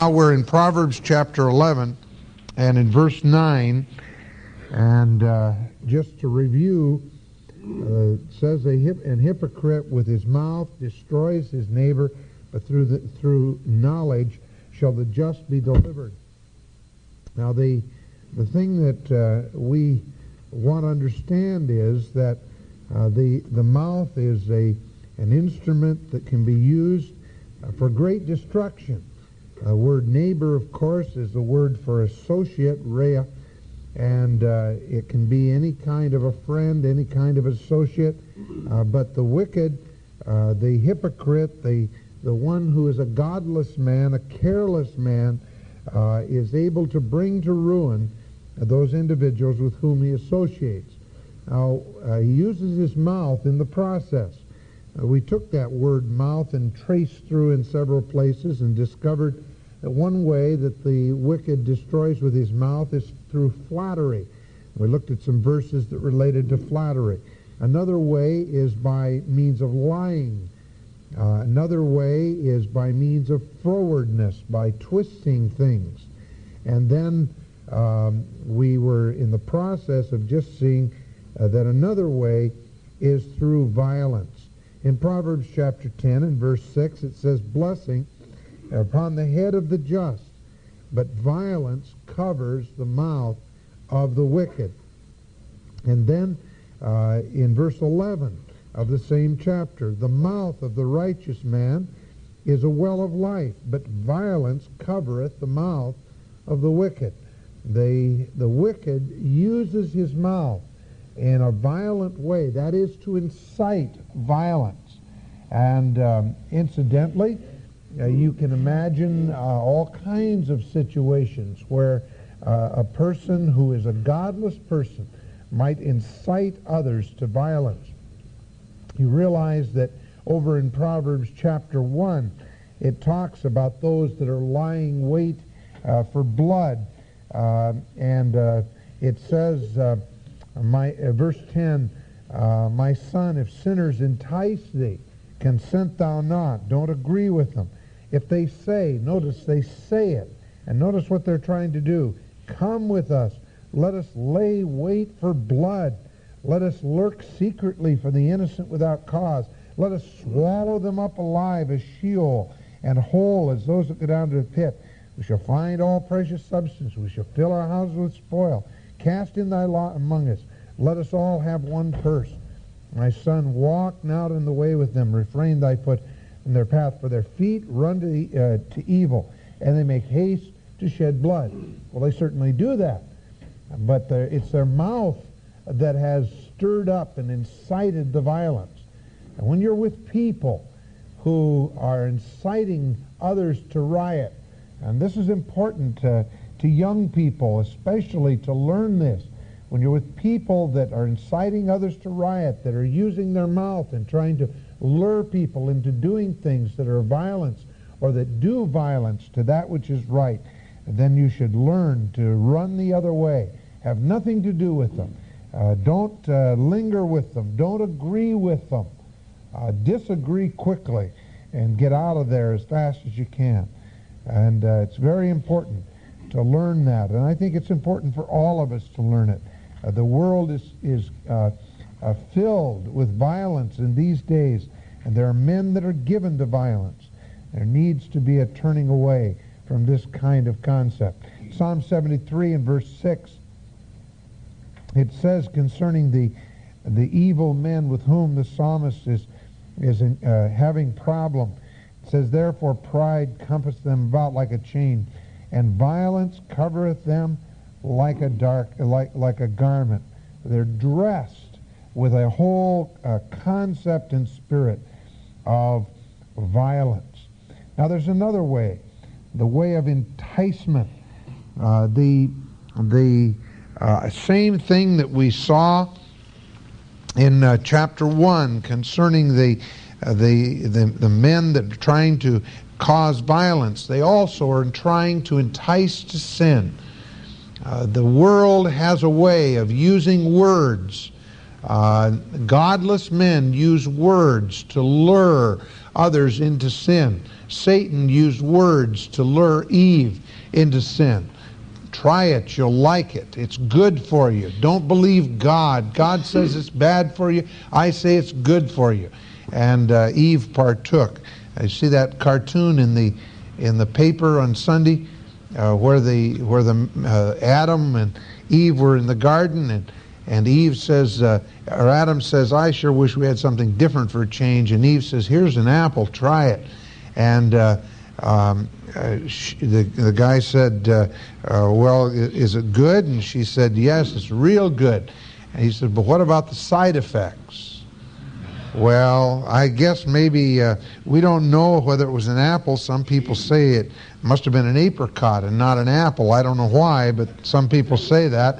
Now we're in Proverbs chapter 11 and in verse 9, and just to review, says an hypocrite with his mouth destroys his neighbor, but through knowledge shall the just be delivered. Now the thing that we want to understand is that the mouth is an instrument that can be used for great destruction. The word neighbor, of course, is the word for associate, rea, and it can be any kind of a friend, any kind of associate, but the wicked, the hypocrite, the one who is a godless man, a careless man, is able to bring to ruin those individuals with whom he associates. Now, he uses his mouth in the process. We took that word mouth and traced through in several places and discovered one way that the wicked destroys with his mouth is through flattery. We looked at some verses that related to flattery. Another way is by means of lying. Another way is by means of frowardness, by twisting things. And then we were in the process of just seeing that another way is through violence. In Proverbs chapter 10 and verse 6, it says, "Blessing upon the head of the just, but violence covers the mouth of the wicked." And then in verse 11 of the same chapter, "The mouth of the righteous man is a well of life, but violence covereth the mouth of the wicked." The wicked uses his mouth in a violent way, that is to incite violence. And incidentally, you can imagine all kinds of situations where a person who is a godless person might incite others to violence. You realize that over in Proverbs chapter 1, it talks about those that are lying wait for blood. It says, verse 10, "My son, if sinners entice thee, consent thou not." Don't agree with them. If they say, notice they say it, and notice what they're trying to do, "Come with us, let us lay wait for blood, let us lurk secretly for the innocent without cause, let us swallow them up alive as Sheol, and whole as those that go down to the pit. We shall find all precious substance, we shall fill our houses with spoil. Cast in thy lot among us, let us all have one purse. My son, walk not in the way with them, refrain thy foot from their path, for their feet run to evil, and they make haste to shed blood." Well, they certainly do that, but it's their mouth that has stirred up and incited the violence. And when you're with people who are inciting others to riot, and this is important to young people, especially, to learn this. When you're with people that are inciting others to riot, that are using their mouth and trying to lure people into doing things that are violence or that do violence to that which is right, then you should learn to run the other way. Have nothing to do with them. Don't linger with them. Don't agree with them. Disagree quickly and get out of there as fast as you can. And it's very important to learn that, and I think it's important for all of us to learn it. The world is filled with violence in these days, and there are men that are given to violence. There needs to be a turning away from this kind of concept. Psalm 73 and verse 6, it says concerning the evil men with whom the psalmist is having problem, it says, "Therefore pride compassed them about like a chain, and violence covereth them like a garment." They're dressed with a whole concept and spirit of violence. Now there's another way, the way of enticement. The same thing that we saw in chapter 1 concerning the men that are trying to cause violence, they also are trying to entice to sin. The world has a way of using words Godless men use words to lure others into sin. Satan used words to lure Eve into sin. Try it, you'll like it. It's good for you. Don't believe God. God says it's bad for you. I say it's good for you. And Eve partook. You see that cartoon in the paper on Sunday where Adam and Eve were in the garden, and Eve says, or Adam says, I sure wish we had something different for a change. And Eve says, here's an apple, try it. And the guy said, well, is it good? And she said, yes, it's real good. And he said, but what about the side effects? Well, I guess maybe we don't know whether it was an apple. Some people say it must have been an apricot and not an apple. I don't know why, but some people say that.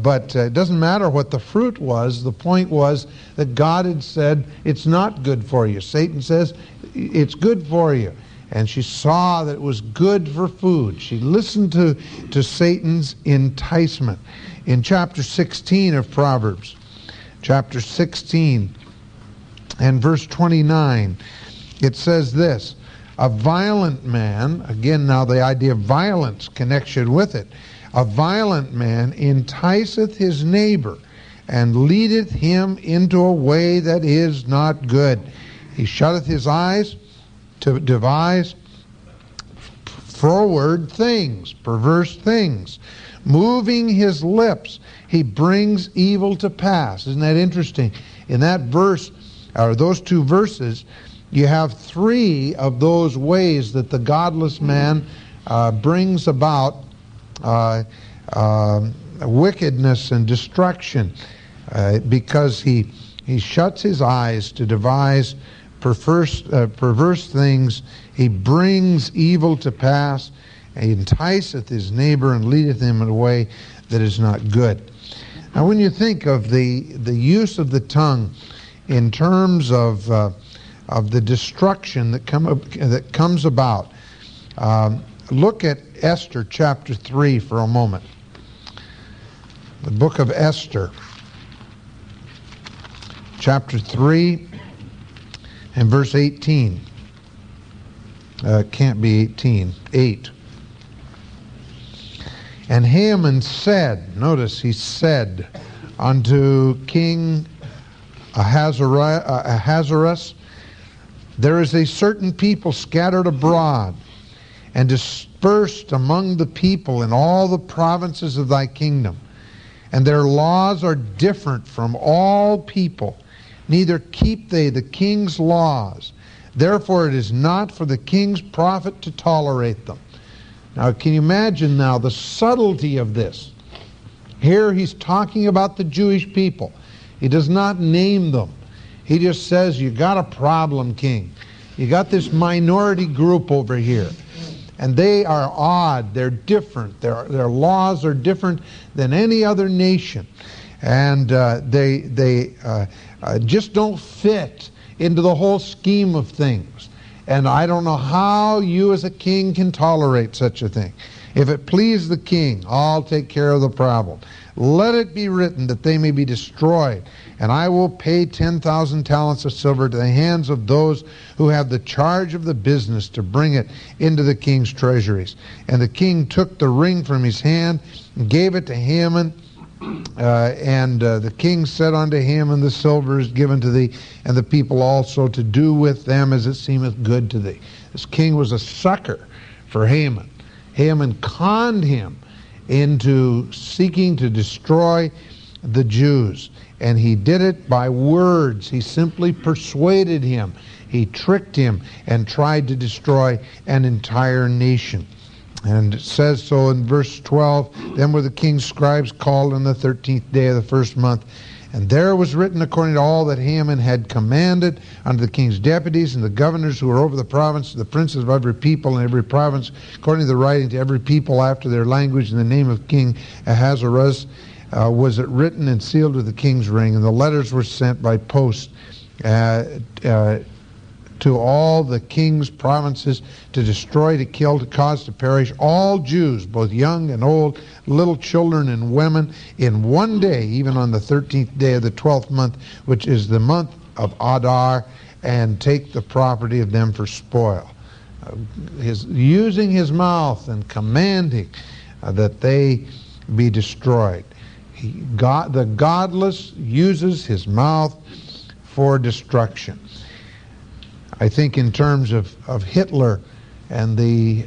But it doesn't matter what the fruit was. The point was that God had said, it's not good for you. Satan says, it's good for you. And she saw that it was good for food. She listened to Satan's enticement. In chapter 16 of Proverbs, chapter 16 and verse 29, it says this, a violent man, again now the idea of violence connection with it, a violent man enticeth his neighbor and leadeth him into a way that is not good. He shutteth his eyes to devise froward things, perverse things. Moving his lips, he brings evil to pass. Isn't that interesting? In that verse, or those two verses, you have three of those ways that the godless man brings about wickedness and destruction, because he shuts his eyes to devise perverse things. He brings evil to pass. He enticeth his neighbor and leadeth him in a way that is not good. Now, when you think of the use of the tongue in terms of the destruction that comes about, look at Esther chapter 3 for a moment. The book of Esther, chapter 3 and verse 18. Can't be 18. 8. And Haman said, notice he said, unto King Ahasuerus, there is a certain people scattered abroad and dispersed among the people in all the provinces of thy kingdom. And their laws are different from all people, neither keep they the king's laws. Therefore it is not for the king's profit to tolerate them. Now, can you imagine now the subtlety of this? Here he's talking about the Jewish people. He does not name them. He just says, you got a problem, king. You got this minority group over here. And they are odd. They're different. Their laws are different than any other nation. And they just don't fit into the whole scheme of things. And I don't know how you as a king can tolerate such a thing. If it please the king, I'll take care of the problem. Let it be written that they may be destroyed, and I will pay 10,000 talents of silver to the hands of those who have the charge of the business to bring it into the king's treasuries. And the king took the ring from his hand and gave it to Haman. And the king said unto Haman, the silver is given to thee, and the people also, to do with them as it seemeth good to thee. This king was a sucker for Haman. Haman conned him into seeking to destroy the Jews. And he did it by words. He simply persuaded him. He tricked him and tried to destroy an entire nation. And it says so in verse 12, then were the king's scribes called on the 13th day of the first month. And there was written according to all that Haman had commanded unto the king's deputies and the governors who were over the province, the princes of every people in every province, according to the writing to every people after their language, in the name of King Ahasuerus, was it written and sealed with the king's ring. And the letters were sent by post to all the king's provinces, to destroy, to kill, to cause to perish all Jews, both young and old, little children and women, in one day, even on the 13th day of the 12th month, which is the month of Adar, and take the property of them for spoil. Using his mouth and commanding that they be destroyed. The godless uses his mouth for destruction. I think in terms of Hitler and the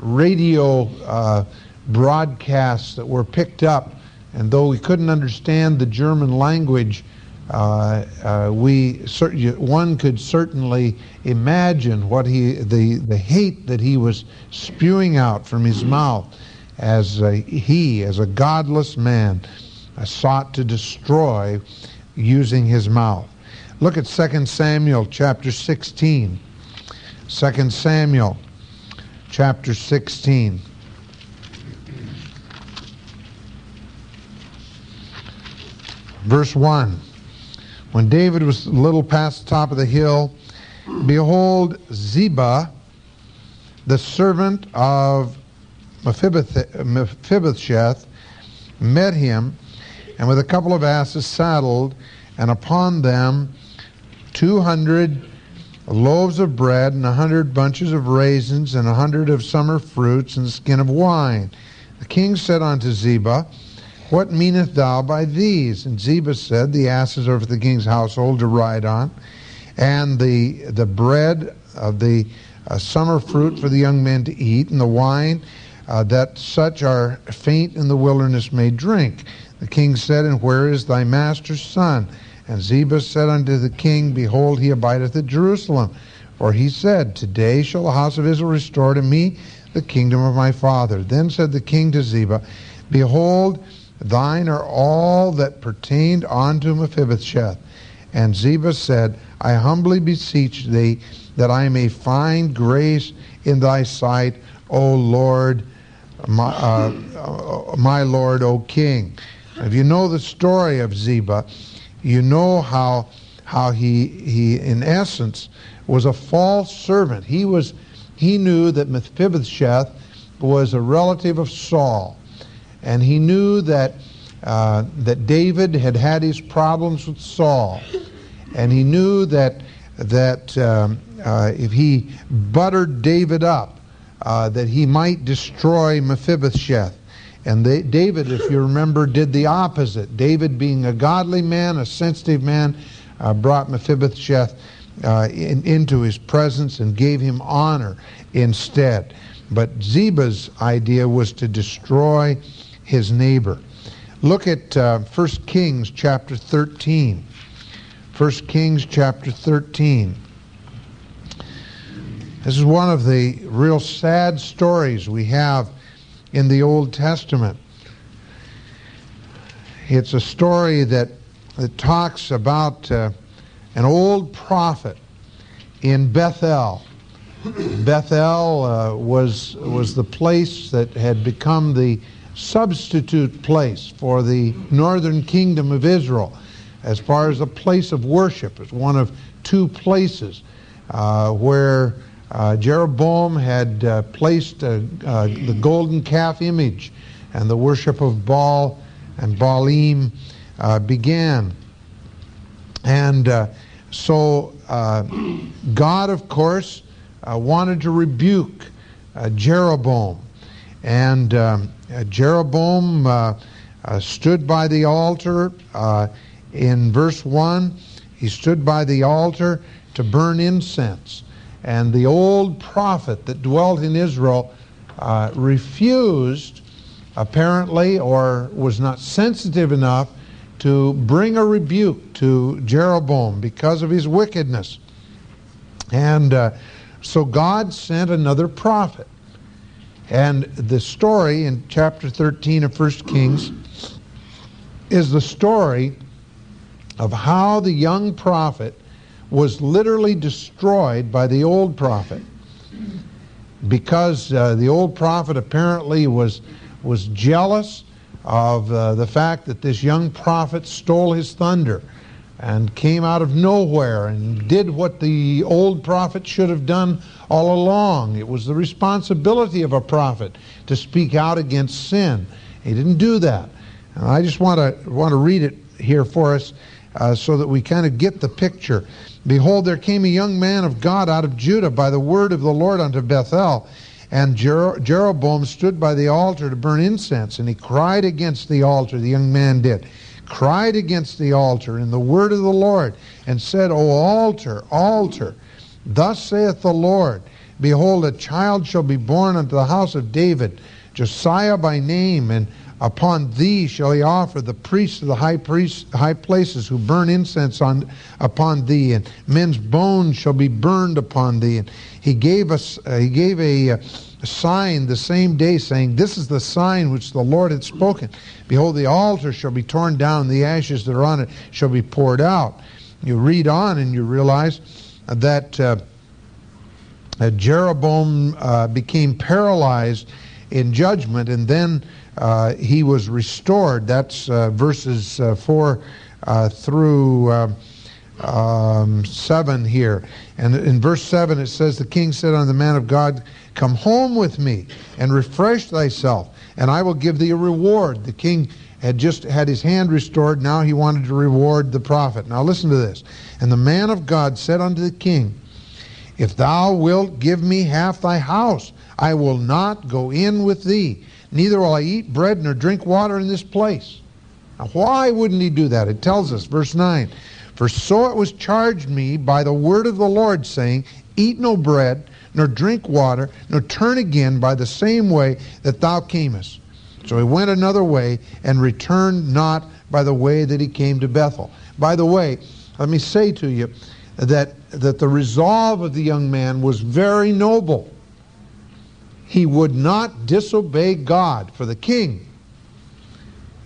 radio broadcasts that were picked up, and though we couldn't understand the German language, one could certainly imagine what the hate that he was spewing out from his mouth as he, as a godless man, sought to destroy using his mouth. Look at 2 Samuel chapter 16. 2 Samuel chapter 16. Verse 1. When David was a little past the top of the hill, behold, Ziba, the servant of Mephibosheth, met him, and with a couple of asses saddled, and upon them 200 loaves of bread, and 100 bunches of raisins, and 100 of summer fruits, and a skin of wine. The king said unto Ziba, What meanest thou by these? And Ziba said, The asses are for the king's household to ride on, and the bread of the summer fruit for the young men to eat, and the wine that such are faint in the wilderness may drink. The king said, And where is thy master's son? And Ziba said unto the king, Behold, he abideth at Jerusalem. For he said, Today shall the house of Israel restore to me the kingdom of my father. Then said the king to Ziba, Behold, thine are all that pertained unto Mephibosheth. And Ziba said, I humbly beseech thee that I may find grace in thy sight, O Lord, my Lord, O King. If you know the story of Ziba, you know how he in essence was a false servant. He knew that Mephibosheth was a relative of Saul. And he knew that David had his problems with Saul, and he knew that if he buttered David up, that he might destroy Mephibosheth. And David, if you remember, did the opposite. David, being a godly man, a sensitive man, brought Mephibosheth into his presence and gave him honor instead. But Ziba's idea was to destroy his neighbor. Look at 1 Kings chapter 13. 1 Kings chapter 13. This is one of the real sad stories we have in the Old Testament. It's a story that talks about an old prophet in Bethel. Bethel was the place that had become the substitute place for the northern kingdom of Israel as far as a place of worship. It's one of two places where Jeroboam had placed the golden calf image, and the worship of Baal and Baalim began. And so God, of course, wanted to rebuke Jeroboam. And Jeroboam stood by the altar. In verse 1, he stood by the altar to burn incense. And the old prophet that dwelt in Israel refused, apparently, or was not sensitive enough to bring a rebuke to Jeroboam because of his wickedness. And so God sent another prophet. And the story in chapter 13 of 1 Kings is the story of how the young prophet was literally destroyed by the old prophet, because the old prophet apparently was jealous of the fact that this young prophet stole his thunder. and came out of nowhere and did what the old prophet should have done all along. It was the responsibility of a prophet to speak out against sin. He didn't do that. And I just want to read it here for us so that we kind of get the picture. Behold, there came a young man of God out of Judah by the word of the Lord unto Bethel. And Jeroboam stood by the altar to burn incense, and he cried against the altar, the young man did. Cried against the altar in the word of the Lord, and said, O altar, altar, thus saith the Lord, behold, a child shall be born unto the house of David, Josiah by name, and upon thee shall he offer the priests of the high places who burn incense upon thee, and men's bones shall be burned upon thee. And he gave a sign the same day, saying, this is the sign which the Lord had spoken. Behold, the altar shall be torn down, the ashes that are on it shall be poured out. You read on and you realize that Jeroboam became paralyzed in judgment, and then he was restored. That's verses 4 through 7 here. And in verse 7 it says, the king said unto the man of God, come home with me and refresh thyself, and I will give thee a reward. The king had just had his hand restored. Now he wanted to reward the prophet. Now listen to this. And the man of God said unto the king, if thou wilt give me half thy house, I will not go in with thee. Neither will I eat bread nor drink water in this place. Now, why wouldn't he do that? It tells us, verse 9, for so it was charged me by the word of the Lord, saying, eat no bread, nor drink water, nor turn again by the same way that thou camest. So he went another way and returned not by the way that he came to Bethel. By the way, let me say to you that the resolve of the young man was very noble. He would not disobey God for the king.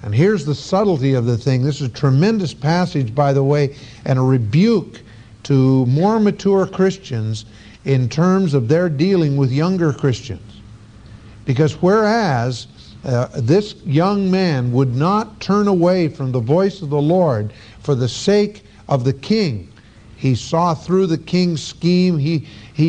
And here's the subtlety of the thing. This is a tremendous passage, by the way, and a rebuke to more mature Christians in terms of their dealing with younger Christians. Because whereas this young man would not turn away from the voice of the Lord for the sake of the king, he saw through the king's scheme. He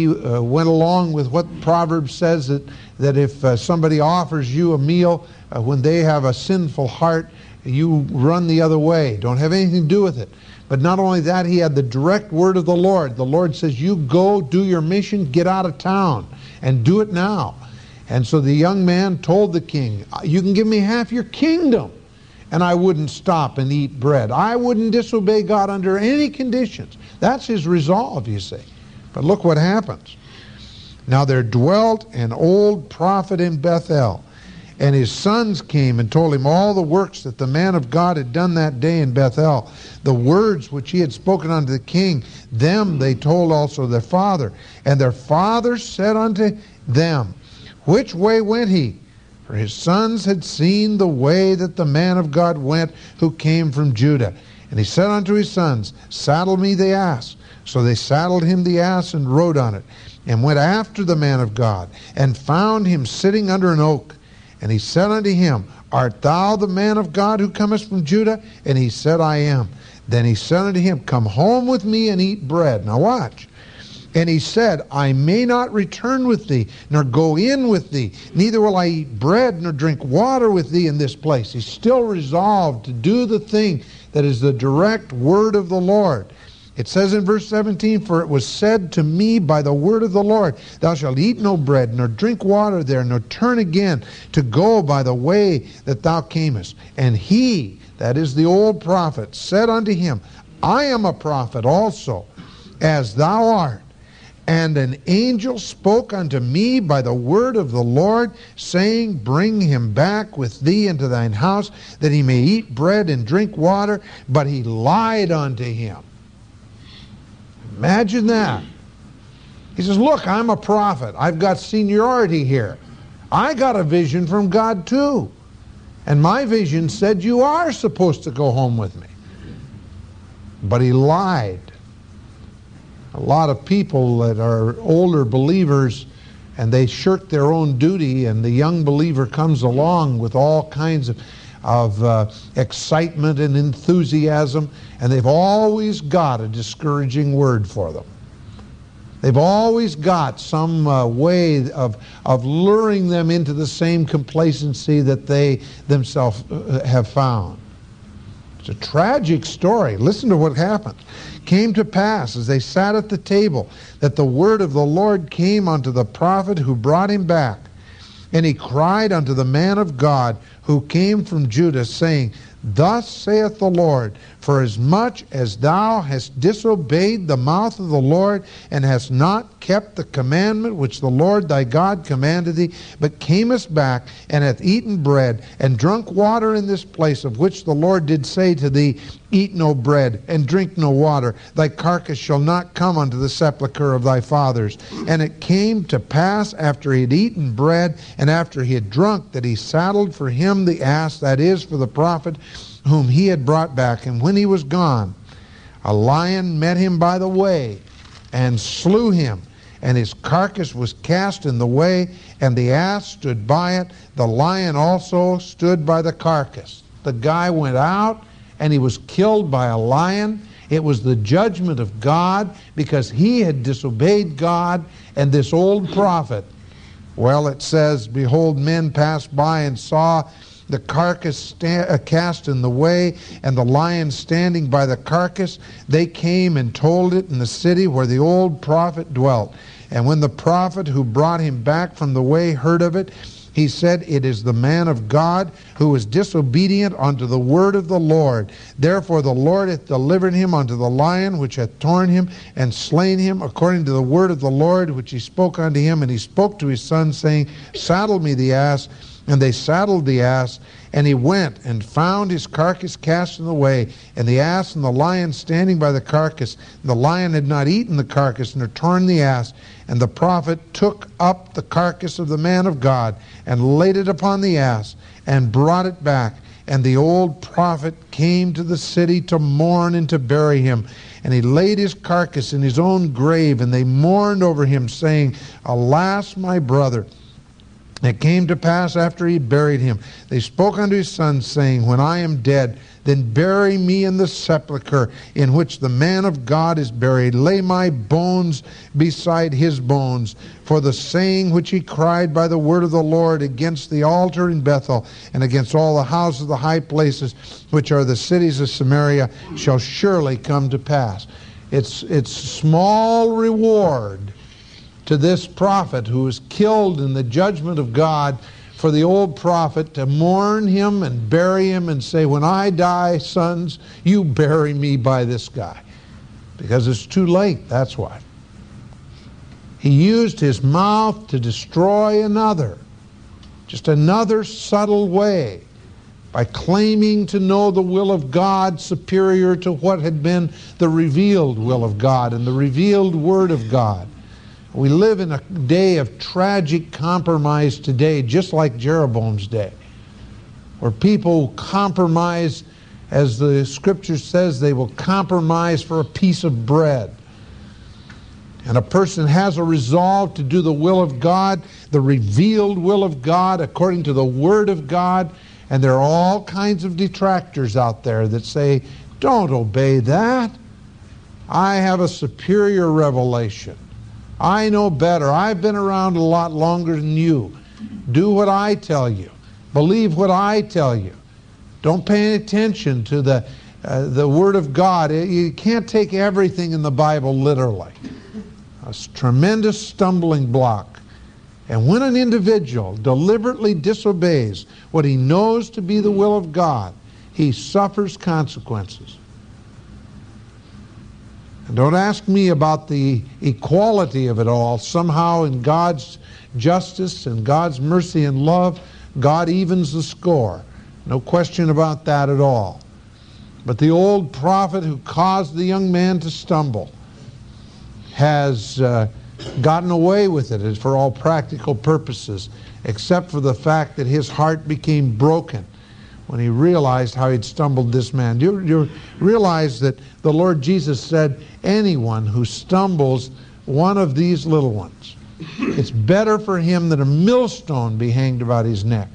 went along with what Proverbs says, that if somebody offers you a meal when they have a sinful heart, you run the other way. Don't have anything to do with it. But not only that, he had the direct word of the Lord. The Lord says, you go do your mission, get out of town, and do it now. And so the young man told the king, you can give me half your kingdom, and I wouldn't stop and eat bread. I wouldn't disobey God under any conditions. That's his resolve, you see. But look what happens. Now there dwelt an old prophet in Bethel, and his sons came and told him all the works that the man of God had done that day in Bethel, the words which he had spoken unto the king. Them they told also their father. And their father said unto them, which way went he? For his sons had seen the way that the man of God went, who came from Judah. And he said unto his sons, saddle me the ass. So they saddled him the ass and rode on it, and went after the man of God, and found him sitting under an oak. And he said unto him, art thou the man of God who comest from Judah? And he said, I am. Then he said unto him, come home with me and eat bread. Now watch. And he said, I may not return with thee, nor go in with thee. Neither will I eat bread, nor drink water with thee in this place. He's still resolved to do the thing that is the direct word of the Lord. It says in verse 17, for it was said to me by the word of the Lord, thou shalt eat no bread, nor drink water there, nor turn again to go by the way that thou camest. And he, that is the old prophet, said unto him, I am a prophet also, as thou art. And an angel spoke unto me by the word of the Lord, saying, bring him back with thee into thine house, that he may eat bread and drink water. But he lied unto him. Imagine that. He says, look, I'm a prophet. I've got seniority here. I got a vision from God too. And my vision said you are supposed to go home with me. But he lied. A lot of people that are older believers, and they shirk their own duty, and the young believer comes along with all kinds of of excitement and enthusiasm, and they've always got a discouraging word for them. They've always got some way of luring them into the same complacency that they themselves have found. It's a tragic story. Listen to what happened. Came to pass, as they sat at the table, that the word of the Lord came unto the prophet who brought him back. And he cried unto the man of God who came from Judah, saying, Thus saith the Lord, For as much as thou hast disobeyed the mouth of the Lord, and hast not kept the commandment which the Lord thy God commanded thee, but camest back, and hath eaten bread, and drunk water in this place, of which the Lord did say to thee, Eat no bread, and drink no water, thy carcass shall not come unto the sepulchre of thy fathers. And it came to pass, after he had eaten bread, and after he had drunk, that he saddled for him the ass, that is, for the prophet, whom he had brought back. And when he was gone, a lion met him by the way, and slew him, and his carcass was cast in the way, and the ass stood by it. The lion also stood by the carcass. The guy went out, and he was killed by a lion. It was the judgment of God, because he had disobeyed God, and this old prophet. Well, it says, Behold, men passed by and saw the carcass cast in the way, and the lion standing by the carcass. They came and told it in the city where the old prophet dwelt. And when the prophet who brought him back from the way heard of it, he said, It is the man of God who is disobedient unto the word of the Lord. Therefore the Lord hath delivered him unto the lion, which hath torn him and slain him, according to the word of the Lord, which he spoke unto him. And he spoke to his son, saying, Saddle me the ass. And they saddled the ass, and he went and found his carcass cast in the way, and the ass and the lion standing by the carcass. The lion had not eaten the carcass, nor torn the ass. And the prophet took up the carcass of the man of God, and laid it upon the ass, and brought it back. And the old prophet came to the city to mourn and to bury him. And he laid his carcass in his own grave, and they mourned over him, saying, Alas, my brother! And it came to pass, after he buried him, they spoke unto his sons, saying, When I am dead, then bury me in the sepulchre in which the man of God is buried. Lay my bones beside his bones. For the saying which he cried by the word of the Lord against the altar in Bethel, and against all the houses of the high places, which are the cities of Samaria, shall surely come to pass. It's small reward to this prophet who was killed in the judgment of God, for the old prophet to mourn him and bury him and say, When I die, sons, you bury me by this guy. Because it's too late, that's why. He used his mouth to destroy another. Just another subtle way, by claiming to know the will of God superior to what had been the revealed will of God and the revealed word of God. We live in a day of tragic compromise today, just like Jeroboam's day, where people compromise, as the scripture says, they will compromise for a piece of bread. And a person has a resolve to do the will of God, the revealed will of God, according to the word of God, and there are all kinds of detractors out there that say, Don't obey that. I have a superior revelation. I know better. I've been around a lot longer than you. Do what I tell you. Believe what I tell you. Don't pay any attention to the Word of God. You can't take everything in the Bible literally. It's a tremendous stumbling block. And when an individual deliberately disobeys what he knows to be the will of God, he suffers consequences. And don't ask me about the equality of it all. Somehow in God's justice and God's mercy and love, God evens the score. No question about that at all. But the old prophet who caused the young man to stumble has gotten away with it for all practical purposes, except for the fact that his heart became broken when he realized how he'd stumbled this man. You realize that the Lord Jesus said, anyone who stumbles one of these little ones, it's better for him that a millstone be hanged about his neck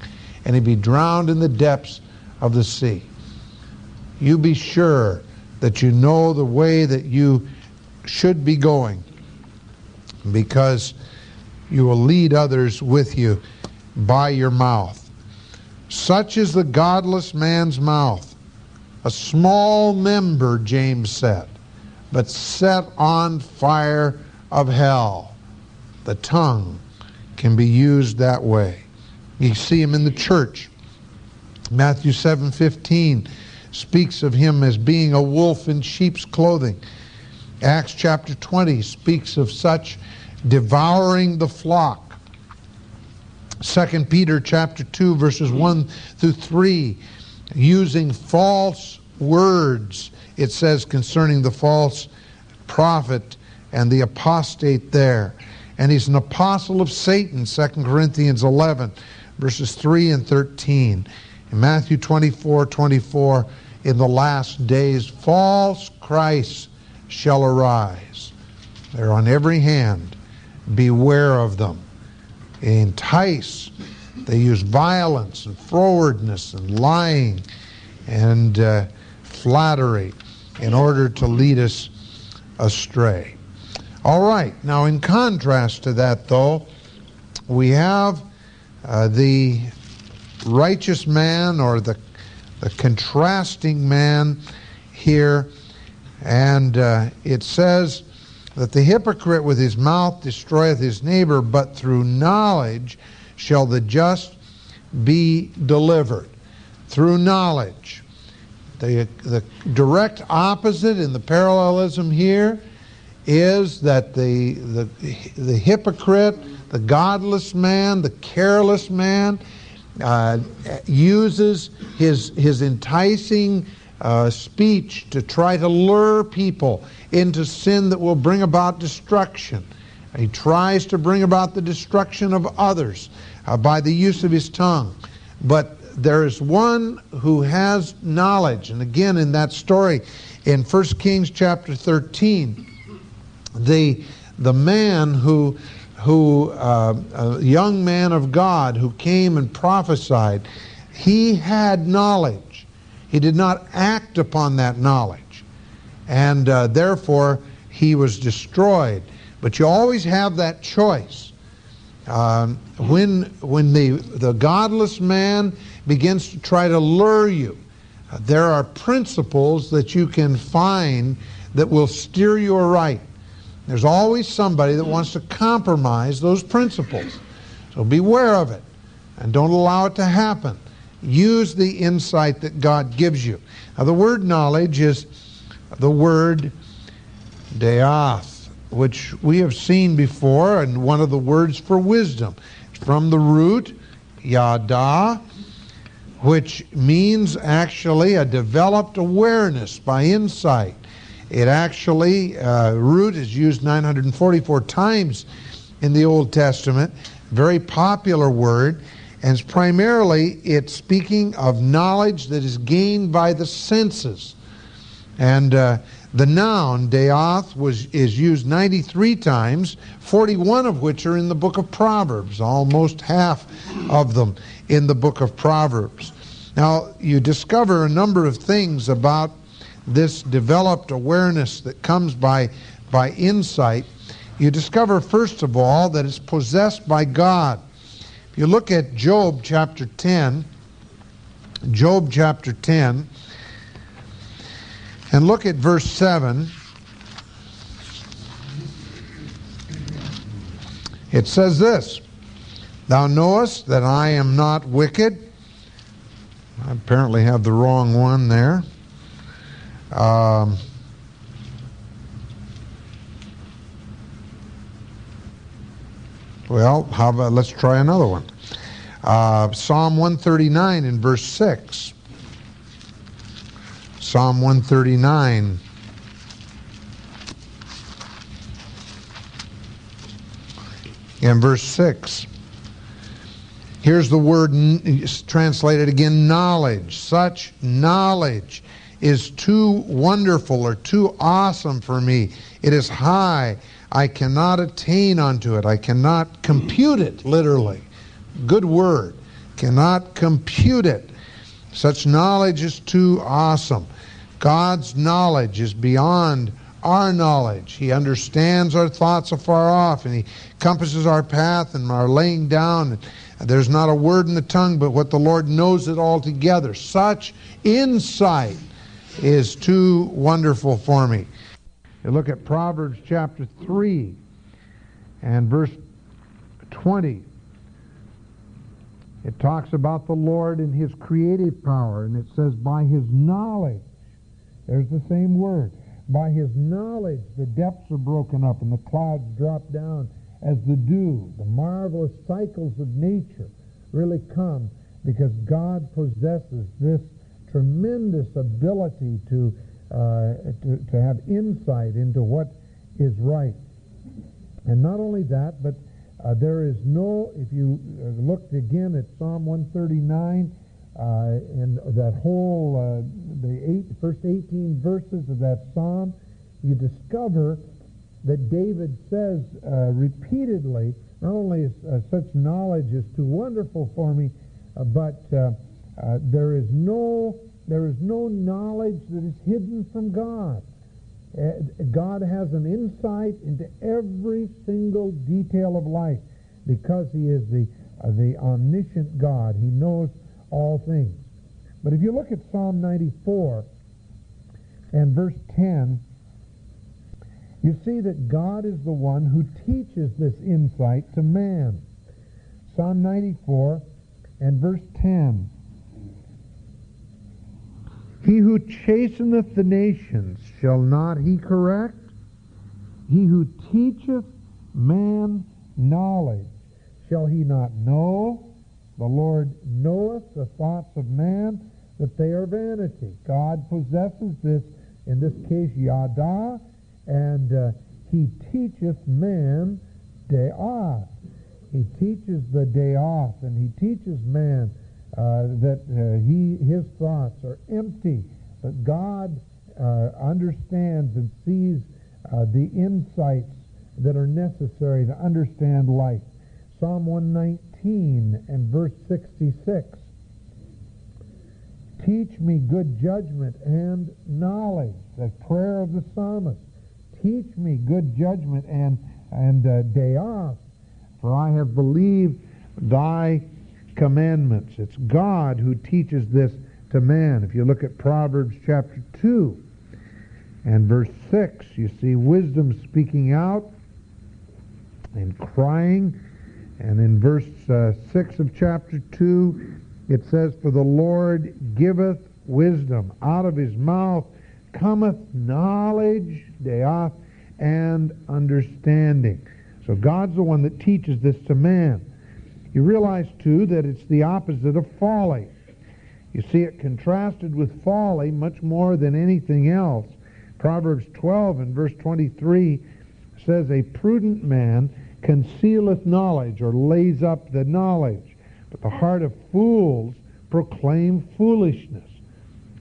and he be drowned in the depths of the sea. You be sure that you know the way that you should be going, because you will lead others with you by your mouth. Such is the godless man's mouth, a small member, James said, but set on fire of hell. The tongue can be used that way. You see him in the church. Matthew 7:15 speaks of him as being a wolf in sheep's clothing. Acts chapter 20 speaks of such devouring the flock. 2 Peter chapter 2 verses 1 through 3, using false words, it says concerning the false prophet and the apostate there. And he's an apostle of Satan, 2 Corinthians 11 verses 3 and 13. In Matthew 24:24, in the last days, false Christs shall arise. They're on every hand. Beware of them. They entice. They use violence and frowardness and lying and flattery in order to lead us astray. All right. Now, in contrast to that, though, we have the righteous man, or the contrasting man here, and it says that the hypocrite with his mouth destroyeth his neighbor, but through knowledge shall the just be delivered. Through knowledge. The direct opposite in the parallelism here is that the hypocrite, the godless man, the careless man, uses his enticing speech to try to lure people into sin that will bring about destruction. He tries to bring about the destruction of others by the use of his tongue. But there is one who has knowledge. And again, in that story in 1 Kings chapter 13, the man a young man of God who came and prophesied, he had knowledge. He did not act upon that knowledge. And therefore, he was destroyed. But you always have that choice. When the godless man begins to try to lure you, there are principles that you can find that will steer you aright. There's always somebody that wants to compromise those principles. So beware of it and don't allow it to happen. Use the insight that God gives you. Now the word knowledge is the word deoth, which we have seen before, and one of the words for wisdom. It's from the root yada, which means actually a developed awareness by insight. It actually, root is used 944 times in the Old Testament, very popular word, and it's primarily it's speaking of knowledge that is gained by the senses. And the noun, deoth, is used 93 times, 41 of which are in the book of Proverbs, almost half of them in the book of Proverbs. Now, you discover a number of things about this developed awareness that comes by insight. You discover, first of all, that it's possessed by God. If you look at Job chapter 10, Job chapter 10, and look at verse 7, it says this, "Thou knowest that I am not wicked." I apparently have the wrong one there. Well, how about, let's try another one. Psalm 139 in verse 6. Psalm 139. In verse 6. Here's the word translated again, knowledge. Such knowledge is too wonderful or too awesome for me. It is high. I cannot attain unto it. I cannot compute it, literally. Good word. Cannot compute it. Such knowledge is too awesome. God's knowledge is beyond our knowledge. He understands our thoughts afar off, and He compasses our path and our laying down. There's not a word in the tongue, but what the Lord knows it altogether. Such insight is too wonderful for me. You look at Proverbs chapter 3 and verse 20. It talks about the Lord and His creative power, and it says, by His knowledge, there's the same word, by His knowledge the depths are broken up and the clouds drop down as the dew. The marvelous cycles of nature really come because God possesses this tremendous ability to have insight into what is right. And not only that, but there is no, if you looked again at Psalm 139, and that whole, the first 18 verses of that psalm, you discover that David says repeatedly, not only is such knowledge is too wonderful for me, but there is no knowledge that is hidden from God. God has an insight into every single detail of life because He is the omniscient God. He knows all things. But if you look at Psalm 94 and verse 10, you see that God is the one who teaches this insight to man. Psalm 94 and verse 10. He who chasteneth the nations, shall not He correct? He who teacheth man knowledge, shall he not know? The Lord knoweth the thoughts of man, that they are vanity. God possesses this, in this case, yada, and He teacheth man deos. He teaches the deos, and He teaches man that his thoughts are empty. But God understands and sees the insights that are necessary to understand life. Psalm 119 and verse 66. Teach me good judgment and knowledge. The prayer of the psalmist. Teach me good judgment and deos, for I have believed thy commandments. It's God who teaches this to man. If you look at Proverbs chapter 2 and verse 6, you see wisdom speaking out and crying. And in verse 6 of chapter 2, it says, for the Lord giveth wisdom. Out of His mouth cometh knowledge, deoth, and understanding. So God's the one that teaches this to man. You realize, too, that it's the opposite of folly. You see it contrasted with folly much more than anything else. Proverbs 12 and verse 23 says, a prudent man concealeth knowledge, or lays up the knowledge, but the heart of fools proclaim foolishness.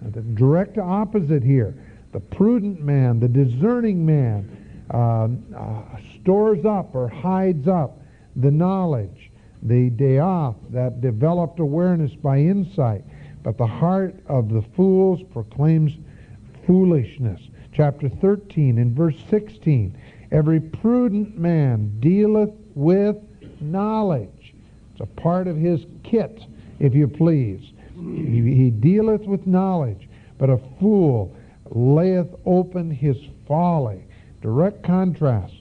Now, the direct opposite here. The prudent man, the discerning man, stores up or hides up the knowledge, the deoth, that developed awareness by insight. But the heart of the fools proclaims foolishness. Chapter 13 and verse 16. Every prudent man dealeth with knowledge. It's a part of his kit, if you please. He dealeth with knowledge, but a fool layeth open his folly. Direct contrast.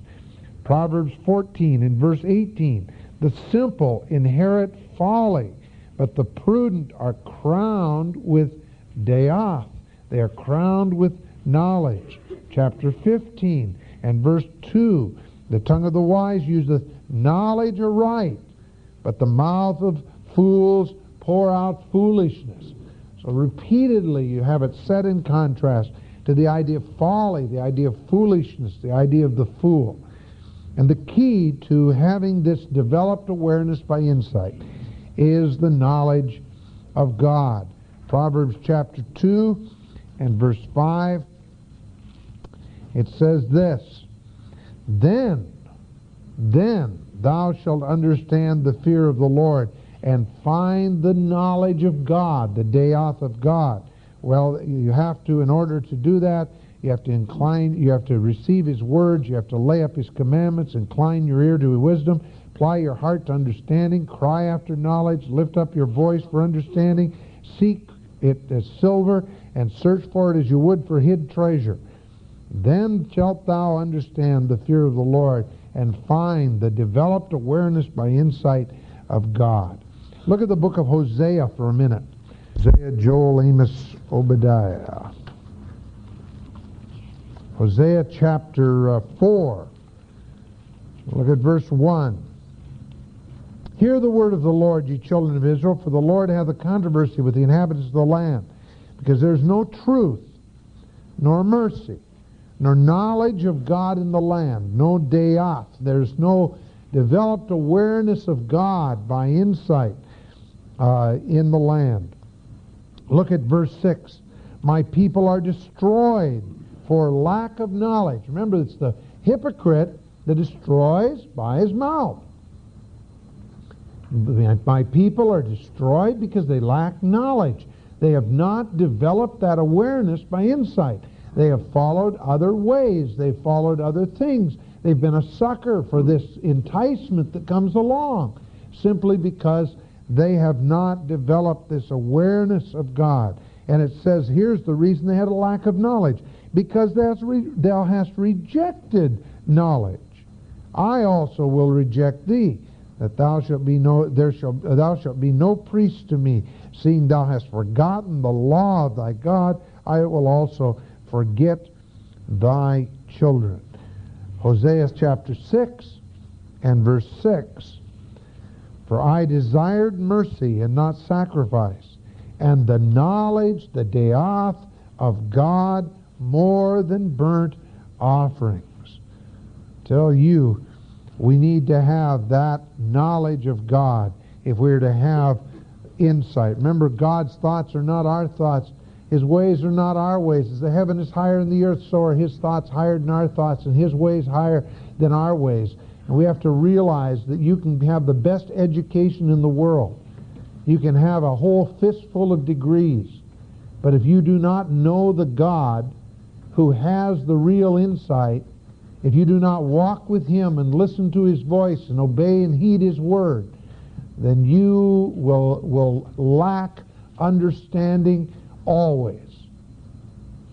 Proverbs 14 and verse 18. The simple inherit folly, but the prudent are crowned with deoth. They are crowned with knowledge. Chapter 15 and verse 2, the tongue of the wise useth knowledge aright, but the mouth of fools pour out foolishness. So repeatedly you have it set in contrast to the idea of folly, the idea of foolishness, the idea of the fool. And the key to having this developed awareness by insight is the knowledge of God. Proverbs chapter 2 and verse 5, it says this, then thou shalt understand the fear of the Lord, and find the knowledge of God, the deoth of God. Well, you have to, in order to do that, you have to incline, you have to receive His words, you have to lay up His commandments, incline your ear to wisdom, apply your heart to understanding, cry after knowledge, lift up your voice for understanding, seek it as silver, and search for it as you would for hid treasure. Then shalt thou understand the fear of the Lord, and find the developed awareness by insight of God. Look at the book of Hosea for a minute. Hosea, Joel, Amos, Obadiah. Hosea chapter 4. Look at verse 1. Hear the word of the Lord, ye children of Israel, for the Lord hath a controversy with the inhabitants of the land, because there is no truth, nor mercy, nor knowledge of God in the land, no deoth. There's no developed awareness of God by insight in the land. Look at verse 6. My people are destroyed for lack of knowledge. Remember, it's the hypocrite that destroys by his mouth. My people are destroyed because they lack knowledge. They have not developed that awareness by insight. They have followed other ways. They've followed other things. They've been a sucker for this enticement that comes along simply because they have not developed this awareness of God. And it says, here's the reason they had a lack of knowledge. Because thou hast rejected knowledge. I also will reject thee, that thou shalt be no priest to me, seeing thou hast forgotten the law of thy God. I will also forget thy children. Hosea chapter 6 and verse 6. For I desired mercy and not sacrifice, and the knowledge, the deoth of God, more than burnt offerings. Tell you, we need to have that knowledge of God if we're to have insight. Remember, God's thoughts are not our thoughts. His ways are not our ways. As the heaven is higher than the earth, so are His thoughts higher than our thoughts, and His ways higher than our ways. And we have to realize that you can have the best education in the world. You can have a whole fistful of degrees. But if you do not know the God who has the real insight, if you do not walk with Him and listen to His voice and obey and heed His word, then you will lack understanding always.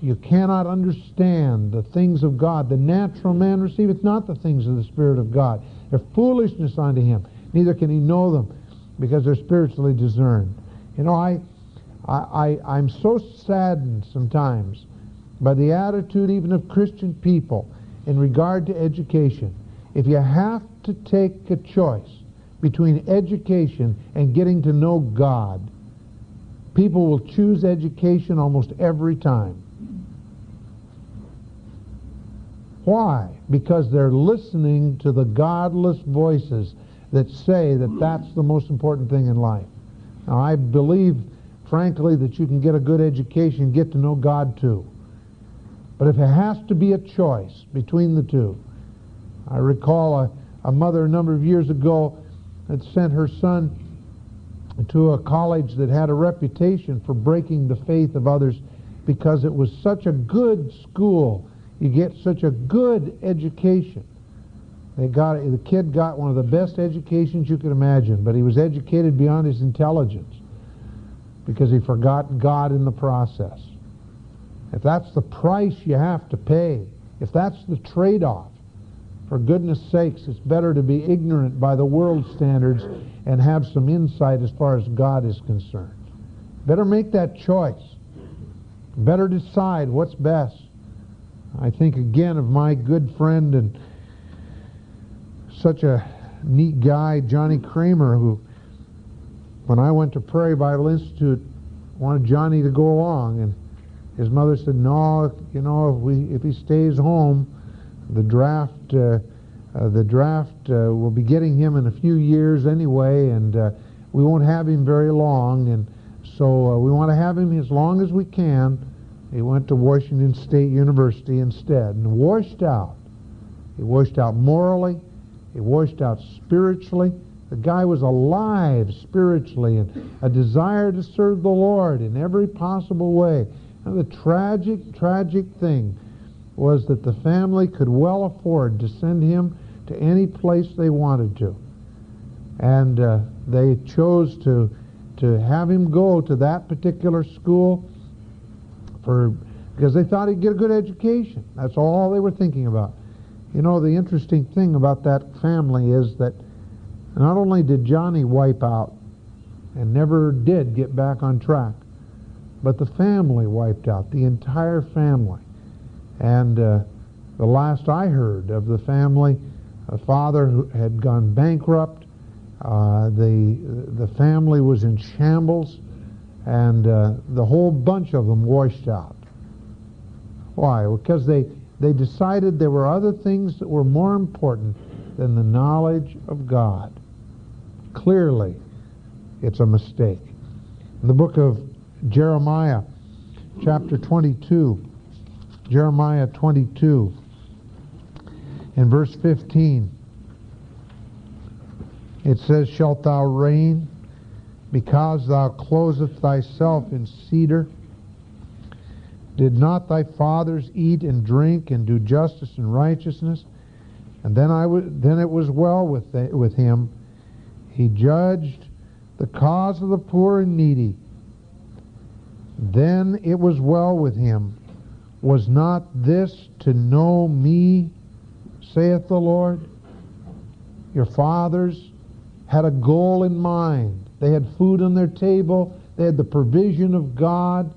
You cannot understand the things of God. The natural man receiveth not the things of the Spirit of God. They're foolishness unto him. Neither can he know them, because they're spiritually discerned. You know, I'm so saddened sometimes by the attitude even of Christian people in regard to education. If you have to take a choice between education and getting to know God, people will choose education almost every time. Why? Because they're listening to the godless voices that say that that's the most important thing in life. Now, I believe, frankly, that you can get a good education, get to know God too. But if it has to be a choice between the two, I recall a mother a number of years ago had sent her son to a college that had a reputation for breaking the faith of others because it was such a good school. You get such a good education. The kid got one of the best educations you could imagine, but he was educated beyond his intelligence because he forgot God in the process. If that's the price you have to pay, if that's the trade-off, for goodness sakes, it's better to be ignorant by the world standards and have some insight as far as God is concerned. Better make that choice. Better decide what's best. I think again of my good friend and such a neat guy, Johnny Kramer, who, when I went to Prairie Bible Institute, wanted Johnny to go along, and his mother said, no, you know, if he stays home, the draft will be getting him in a few years anyway, and we won't have him very long, and so we want to have him as long as we can. He went to Washington State University instead, and washed out. He washed out morally. He washed out spiritually. The guy was alive spiritually and a desire to serve the Lord in every possible way. And the tragic thing was that the family could well afford to send him to any place they wanted to. And they chose to have him go to that particular school because they thought he'd get a good education. That's all they were thinking about. You know, the interesting thing about that family is that not only did Johnny wipe out and never did get back on track, but the family wiped out, the entire family. And the last I heard of the family, a father who had gone bankrupt, the family was in shambles, and the whole bunch of them washed out. Why? Because they decided there were other things that were more important than the knowledge of God. Clearly, it's a mistake. In the book of Jeremiah, chapter 22, Jeremiah 22, in verse 15, it says, "Shalt thou reign, because thou closest thyself in cedar? Did not thy fathers eat and drink and do justice and righteousness? And then it was well with him. He judged the cause of the poor and needy. Then it was well with him. Was not this to know me, saith the Lord?" Your fathers had a goal in mind. They had food on their table. They had the provision of God.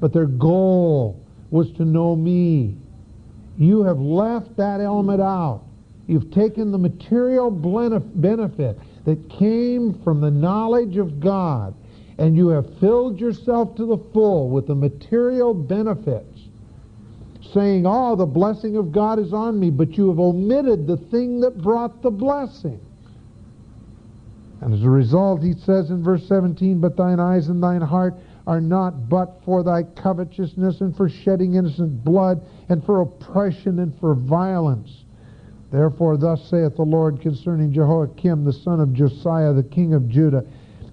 But their goal was to know me. You have left that element out. You've taken the material benefit that came from the knowledge of God, and you have filled yourself to the full with the material benefits, saying, "Oh, the blessing of God is on me," but you have omitted the thing that brought the blessing. And as a result, he says in verse 17, "But thine eyes and thine heart are not but for thy covetousness, and for shedding innocent blood, and for oppression, and for violence. Therefore thus saith the Lord concerning Jehoiakim, the son of Josiah, the king of Judah,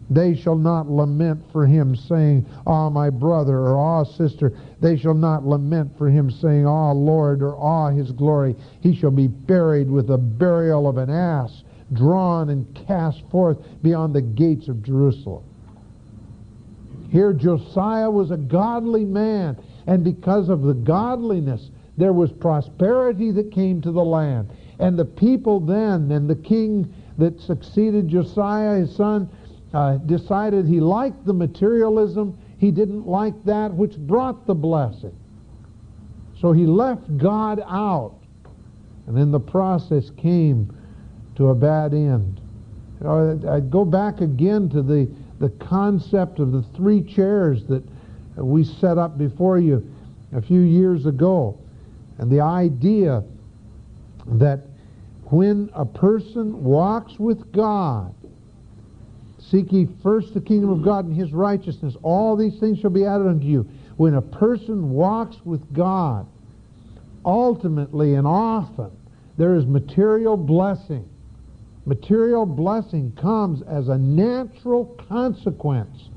they shall not lament for him, saying, Ah, my brother, or Ah, sister. They shall not lament for him, saying, Ah, Lord, or Ah, his glory. He shall be buried with the burial of an ass, drawn and cast forth beyond the gates of Jerusalem." Here Josiah was a godly man, and because of the godliness, there was prosperity that came to the land. And the people then, and the king that succeeded Josiah, his son, decided he liked the materialism. He didn't like that which brought the blessing. So he left God out, and then the process came to a bad end. I go back again to the concept of the three chairs that we set up before you a few years ago, and the idea that when a person walks with God, "Seek ye first the kingdom of God and his righteousness, all these things shall be added unto you." When a person walks with God, ultimately and often there is material blessing. Material blessing comes as a natural consequence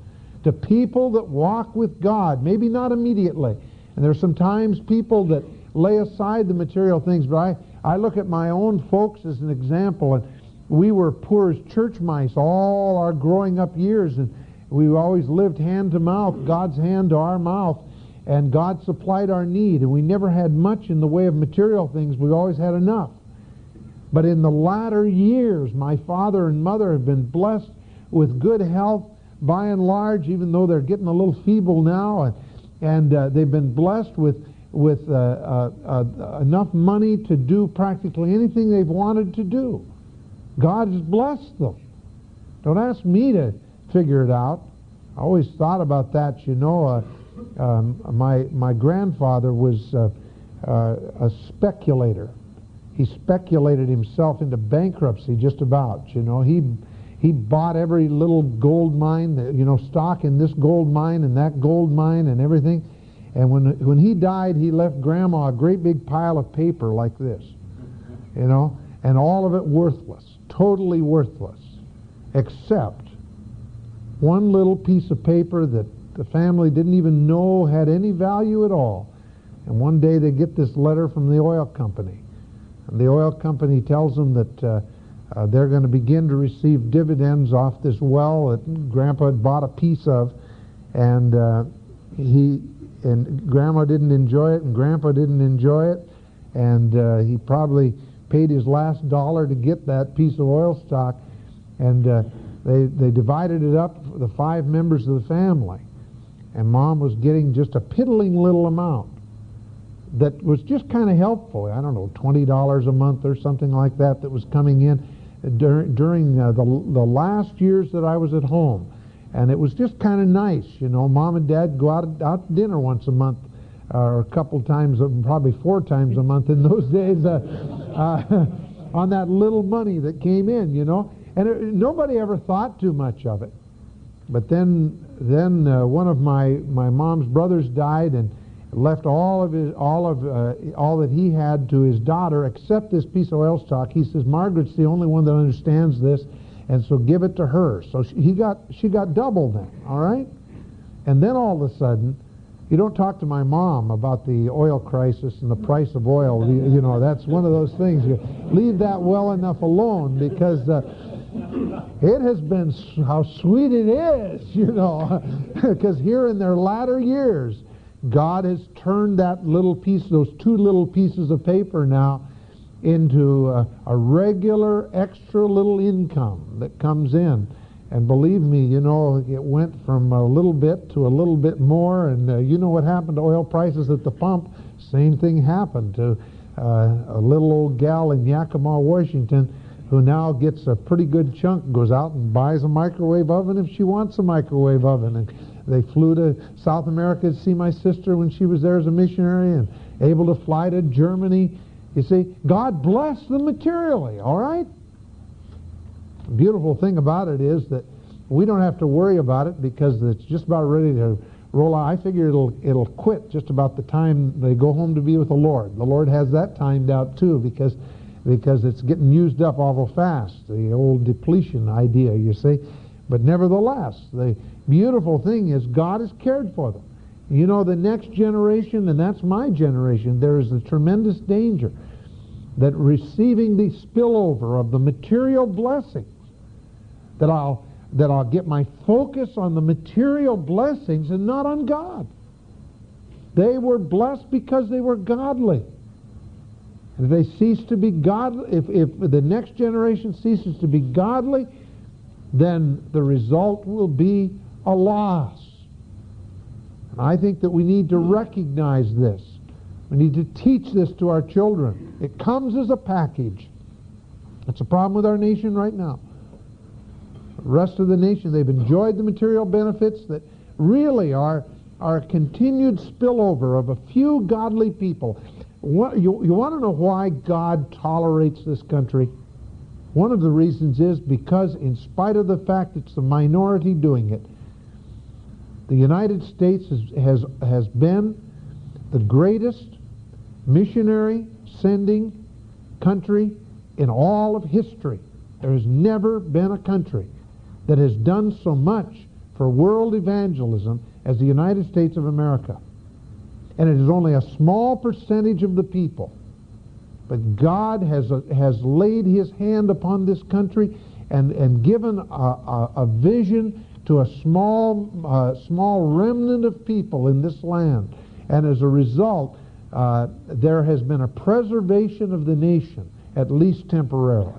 to people that walk with God. Maybe not immediately. And there's sometimes people that lay aside the material things. But I look at my own folks as an example. And we were poor as church mice all our growing up years. And we always lived hand to mouth, God's hand to our mouth. And God supplied our need. And we never had much in the way of material things. We always had enough. But in the latter years, my father and mother have been blessed with good health by and large, even though they're getting a little feeble now. And they've been blessed with enough money to do practically anything they've wanted to do. God has blessed them. Don't ask me to figure it out. I always thought about that, you know. My grandfather was a speculator. He speculated himself into bankruptcy just about, you know. He bought every little gold mine, you know, stock in this gold mine and that gold mine and everything. And when he died, he left Grandma a great big pile of paper like this, you know, and all of it worthless, totally worthless. except one little piece of paper that the family didn't even know had any value at all. And one day they get this letter from the oil company. And the oil company tells them that they're going to begin to receive dividends off this well that Grandpa had bought a piece of. And Grandma didn't enjoy it, and Grandpa didn't enjoy it. And he probably paid his last dollar to get that piece of oil stock. And they divided it up for the five members of the family. And Mom was getting just a piddling little amount that was just kind of helpful. I don't know, $20 a month or something like that that was coming in during the last years that I was at home. And it was just kind of nice. You know, Mom and Dad go out to dinner once a month, or a couple times, probably four times a month in those days, on that little money that came in, you know. And nobody ever thought too much of it. But then one of my mom's brothers died and left all that he had to his daughter except this piece of oil stock. He says, Margaret's the only one that understands this, and so give it to her. So she got double then, all right? And then all of a sudden, you don't talk to my mom about the oil crisis and the price of oil. You know, that's one of those things. You leave that well enough alone, because it has been how sweet it is, you know, because here in their latter years, God has turned that little piece, those two little pieces of paper now, into a regular extra little income that comes in. And believe me, you know, it went from a little bit to a little bit more. And you know what happened to oil prices at the pump? Same thing happened to a little old gal in Yakima, Washington, who now gets a pretty good chunk, goes out and buys a microwave oven if she wants a microwave oven. And they flew to South America to see my sister when she was there as a missionary, and able to fly to Germany. You see, God bless them materially, all right? The beautiful thing about it is that we don't have to worry about it, because it's just about ready to roll out. I figure it'll quit just about the time they go home to be with the Lord. The Lord has that timed out too, because it's getting used up awful fast, the old depletion idea, you see. But nevertheless, the beautiful thing is God has cared for them. You know, the next generation, and that's my generation, there is a tremendous danger that receiving the spillover of the material blessings, that I'll get my focus on the material blessings and not on God. They were blessed because they were godly. And if they cease to be godly, if the next generation ceases to be godly, then the result will be a loss. And I think that we need to recognize this. We need to teach this to our children. It comes as a package. That's a problem with our nation right now. The rest of the nation, they've enjoyed the material benefits that really are a continued spillover of a few godly people. You want to know why God tolerates this country? One of the reasons is because, in spite of the fact it's the minority doing it, the United States has been the greatest missionary sending country in all of history. There has never been a country that has done so much for world evangelism as the United States of America. And it is only a small percentage of the people. But God has laid his hand upon this country and given a vision to a small remnant of people in this land. And as a result, there has been a preservation of the nation, at least temporarily.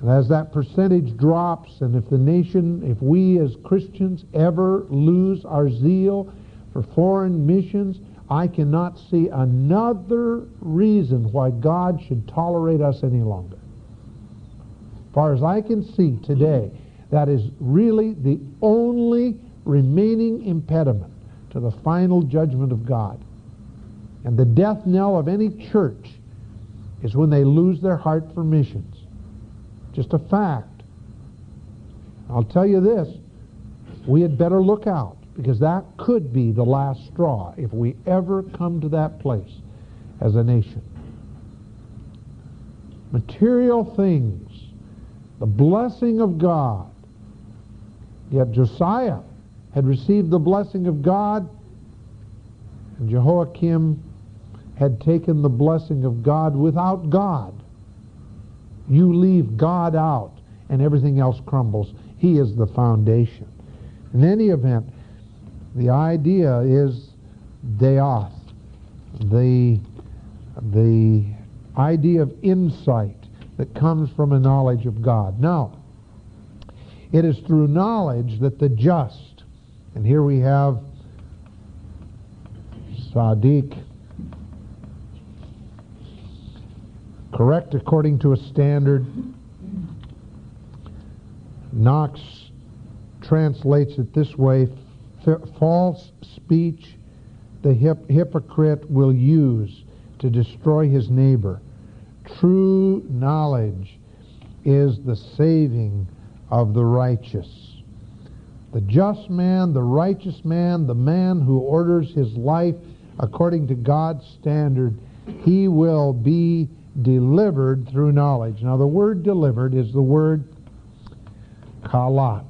And as that percentage drops, and if we as Christians ever lose our zeal for foreign missions, I cannot see another reason why God should tolerate us any longer. As far as I can see today, that is really the only remaining impediment to the final judgment of God. And the death knell of any church is when they lose their heart for missions. Just a fact. I'll tell you this, we had better look out, because that could be the last straw if we ever come to that place as a nation. Material things, the blessing of God. Yet Josiah had received the blessing of God, and Jehoiakim had taken the blessing of God without God. You leave God out, and everything else crumbles. He is the foundation. In any event, the idea is deoth, the idea of insight that comes from a knowledge of God. Now, it is through knowledge that the just, and here we have Sadiq, correct according to a standard. Knox translates it this way: false speech the hypocrite will use to destroy his neighbor. True knowledge is the saving of the righteous. The just man, the righteous man, the man who orders his life according to God's standard, he will be delivered through knowledge. Now, the word delivered is the word kalats.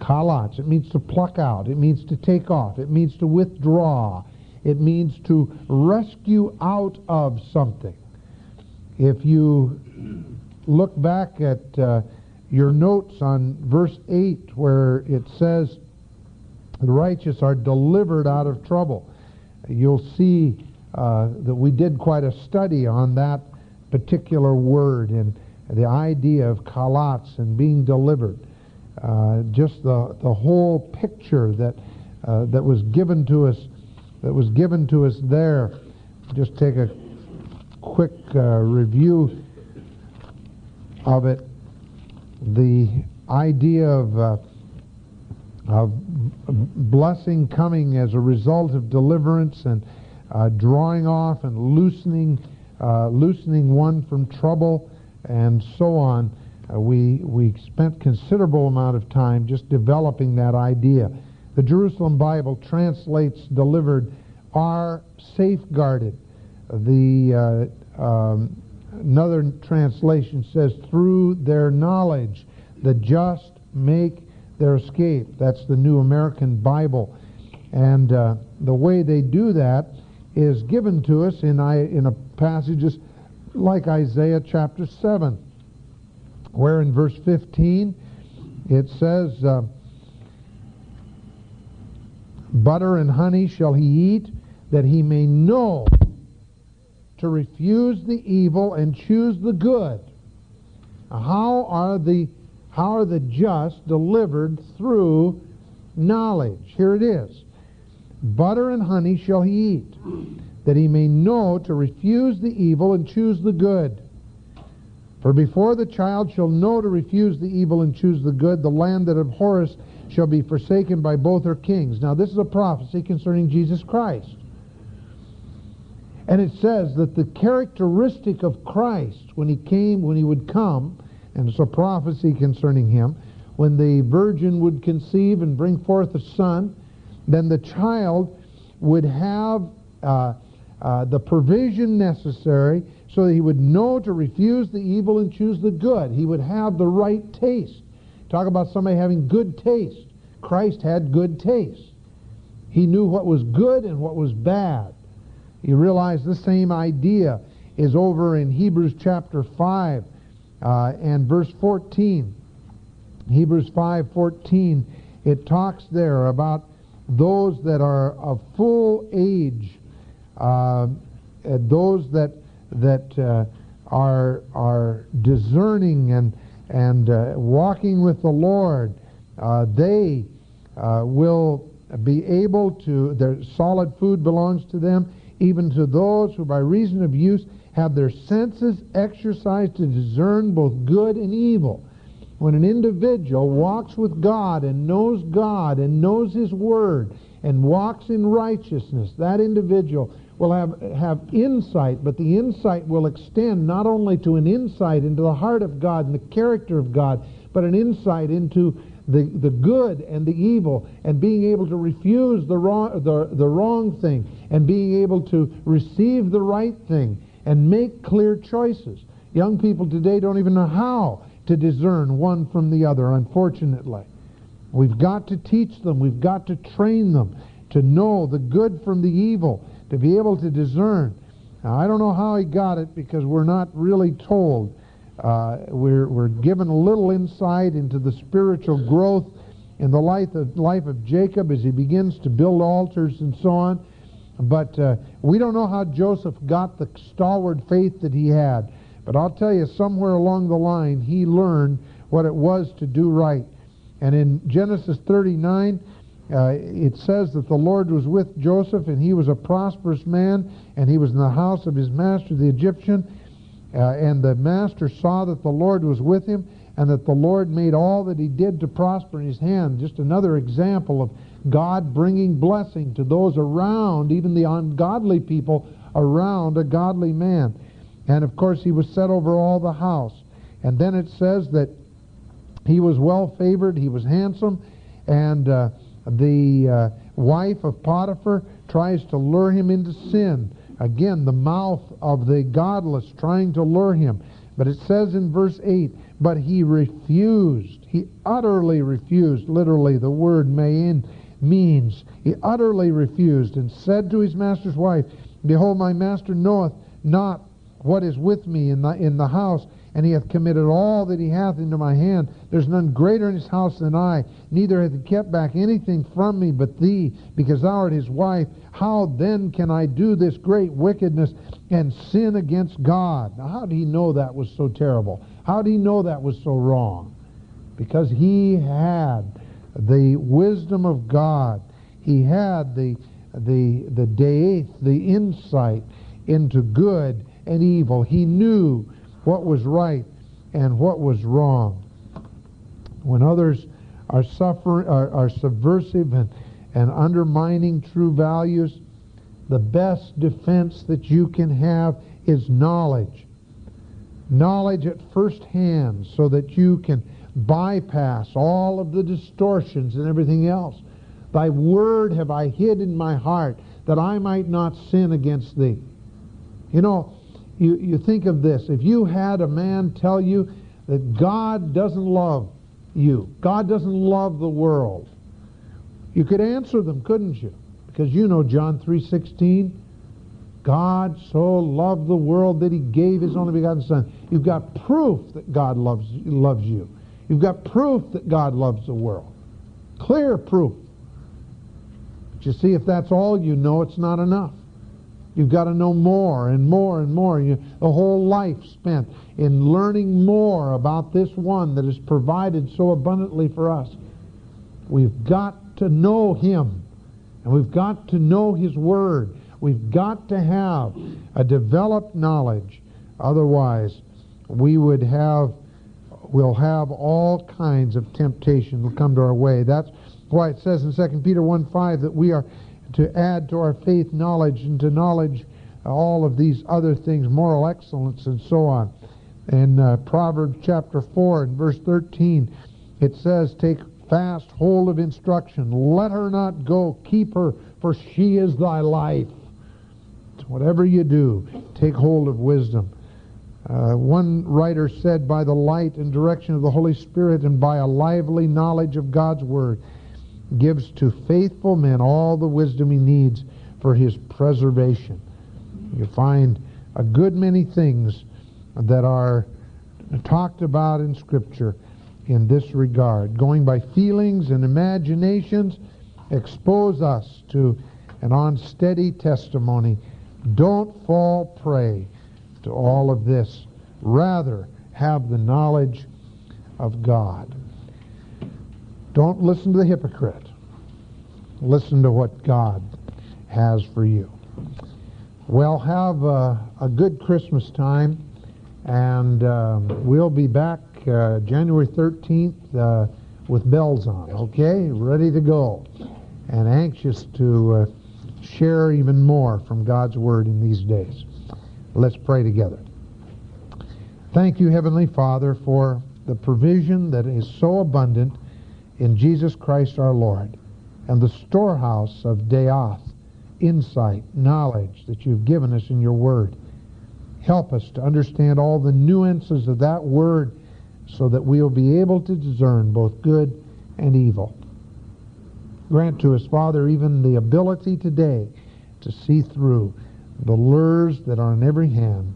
Kalats, it means to pluck out, it means to take off, it means to withdraw, it means to rescue out of something. If you look back at your notes on verse 8, where it says the righteous are delivered out of trouble, you'll see that we did quite a study on that particular word and the idea of kalats and being delivered. Just the whole picture that was given to us, there. Just take a quick review of it. The idea of blessing coming as a result of deliverance and drawing off and loosening one from trouble and so on. We spent considerable amount of time just developing that idea. The Jerusalem Bible translates delivered are safeguarded. The another translation says through their knowledge the just make their escape. That's the New American Bible, and the way they do that is given to us in a passages like Isaiah chapter 7. Where in verse 15 it says, butter and honey shall he eat, that he may know to refuse the evil and choose the good. How are the just delivered through knowledge? Here it is. Butter and honey shall he eat, that he may know to refuse the evil and choose the good. For before the child shall know to refuse the evil and choose the good, the land that abhors shall be forsaken by both her kings. Now this is a prophecy concerning Jesus Christ. And it says that the characteristic of Christ when he would come, and it's a prophecy concerning him, when the virgin would conceive and bring forth a son, then the child would have the provision necessary so that he would know to refuse the evil and choose the good. He would have the right taste. Talk about somebody having good taste. Christ had good taste. He knew what was good and what was bad. You realize the same idea is over in Hebrews chapter 5 and verse 14. Hebrews 5:14, it talks there about those that are of full age, those that are discerning and walking with the Lord, they will be able to, their solid food belongs to them, even to those who by reason of use have their senses exercised to discern both good and evil. When an individual walks with God and knows His Word and walks in righteousness, that individual will have insight, but the insight will extend not only to an insight into the heart of God and the character of God, but an insight into the good and the evil, and being able to refuse the wrong thing, and being able to receive the right thing, and make clear choices. Young people today don't even know how to discern one from the other, unfortunately. We've got to teach them. We've got to train them to know the good from the evil, to be able to discern. Now, I don't know how he got it, because we're not really told. We're given a little insight into the spiritual growth in the life of Jacob as he begins to build altars and so on. But we don't know how Joseph got the stalwart faith that he had. But I'll tell you, somewhere along the line, he learned what it was to do right. And in Genesis 39, it says that the Lord was with Joseph, and he was a prosperous man, and he was in the house of his master, the Egyptian. And the master saw that the Lord was with him, and that the Lord made all that he did to prosper in his hand. Just another example of God bringing blessing to those around, even the ungodly people, around a godly man. And of course, he was set over all the house. And then it says that he was well favored, he was handsome, and the wife of Potiphar tries to lure him into sin. Again, the mouth of the godless trying to lure him. But it says in verse 8, but he refused. He utterly refused. Literally, the word mayin means he utterly refused, and said to his master's wife, behold, my master knoweth not what is with me in the house, and he hath committed all that he hath into my hand. There's none greater in his house than I, neither hath he kept back anything from me but thee, because thou art his wife. How then can I do this great wickedness and sin against God? Now, how did he know that was so terrible? How did he know that was so wrong? Because he had the wisdom of God. He had the deoth, the insight into good and evil. He knew what was right and what was wrong. When others are subversive and undermining true values, the best defense that you can have is knowledge. Knowledge at first hand, so that you can bypass all of the distortions and everything else. Thy word have I hid in my heart, that I might not sin against thee. You know, you think of this. If you had a man tell you that God doesn't love you, God doesn't love the world, you could answer them, couldn't you? Because you know John 3:16, God so loved the world that he gave his only begotten Son. You've got proof that God loves you. You've got proof that God loves the world. Clear proof. But you see, if that's all you know, it's not enough. You've got to know more and more and more. The whole life spent in learning more about this one that is provided so abundantly for us. We've got to know him, and we've got to know his word. We've got to have a developed knowledge. Otherwise, we'll have all kinds of temptation will come to our way. That's why it says in 2 Peter 1:5 that we are to add to our faith knowledge, and to knowledge all of these other things, moral excellence and so on. In Proverbs chapter 4 and verse 13, it says, take fast hold of instruction. Let her not go. Keep her, for she is thy life. Whatever you do, take hold of wisdom. One writer said, by the light and direction of the Holy Spirit, and by a lively knowledge of God's word, gives to faithful men all the wisdom he needs for his preservation. You find a good many things that are talked about in Scripture in this regard. Going by feelings and imaginations expose us to an unsteady testimony. Don't fall prey to all of this. Rather, have the knowledge of God. Don't listen to the hypocrite. Listen to what God has for you. Well, have a good Christmas time, and we'll be back January 13th with bells on, okay? Ready to go, and anxious to share even more from God's Word in these days. Let's pray together. Thank you, Heavenly Father, for the provision that is so abundant in Jesus Christ our Lord, and the storehouse of deoth, insight, knowledge that you've given us in your word. help us to understand all the nuances of that word so that we will be able to discern both good and evil. Grant to us, Father, even the ability today to see through the lures that are on every hand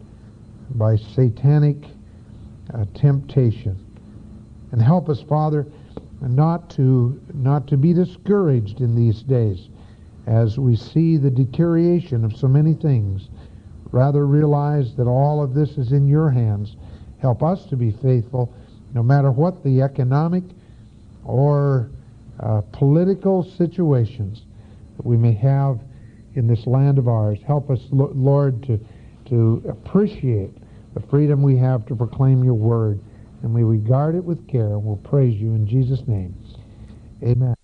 by satanic temptation. And help us, Father, not to be discouraged in these days as we see the deterioration of so many things. Rather realize that all of this is in your hands. Help us to be faithful no matter what the economic or political situations that we may have in this land of ours. Help us, Lord, to appreciate the freedom we have to proclaim your word, and we regard it with care, and we'll praise you in Jesus' name. Amen.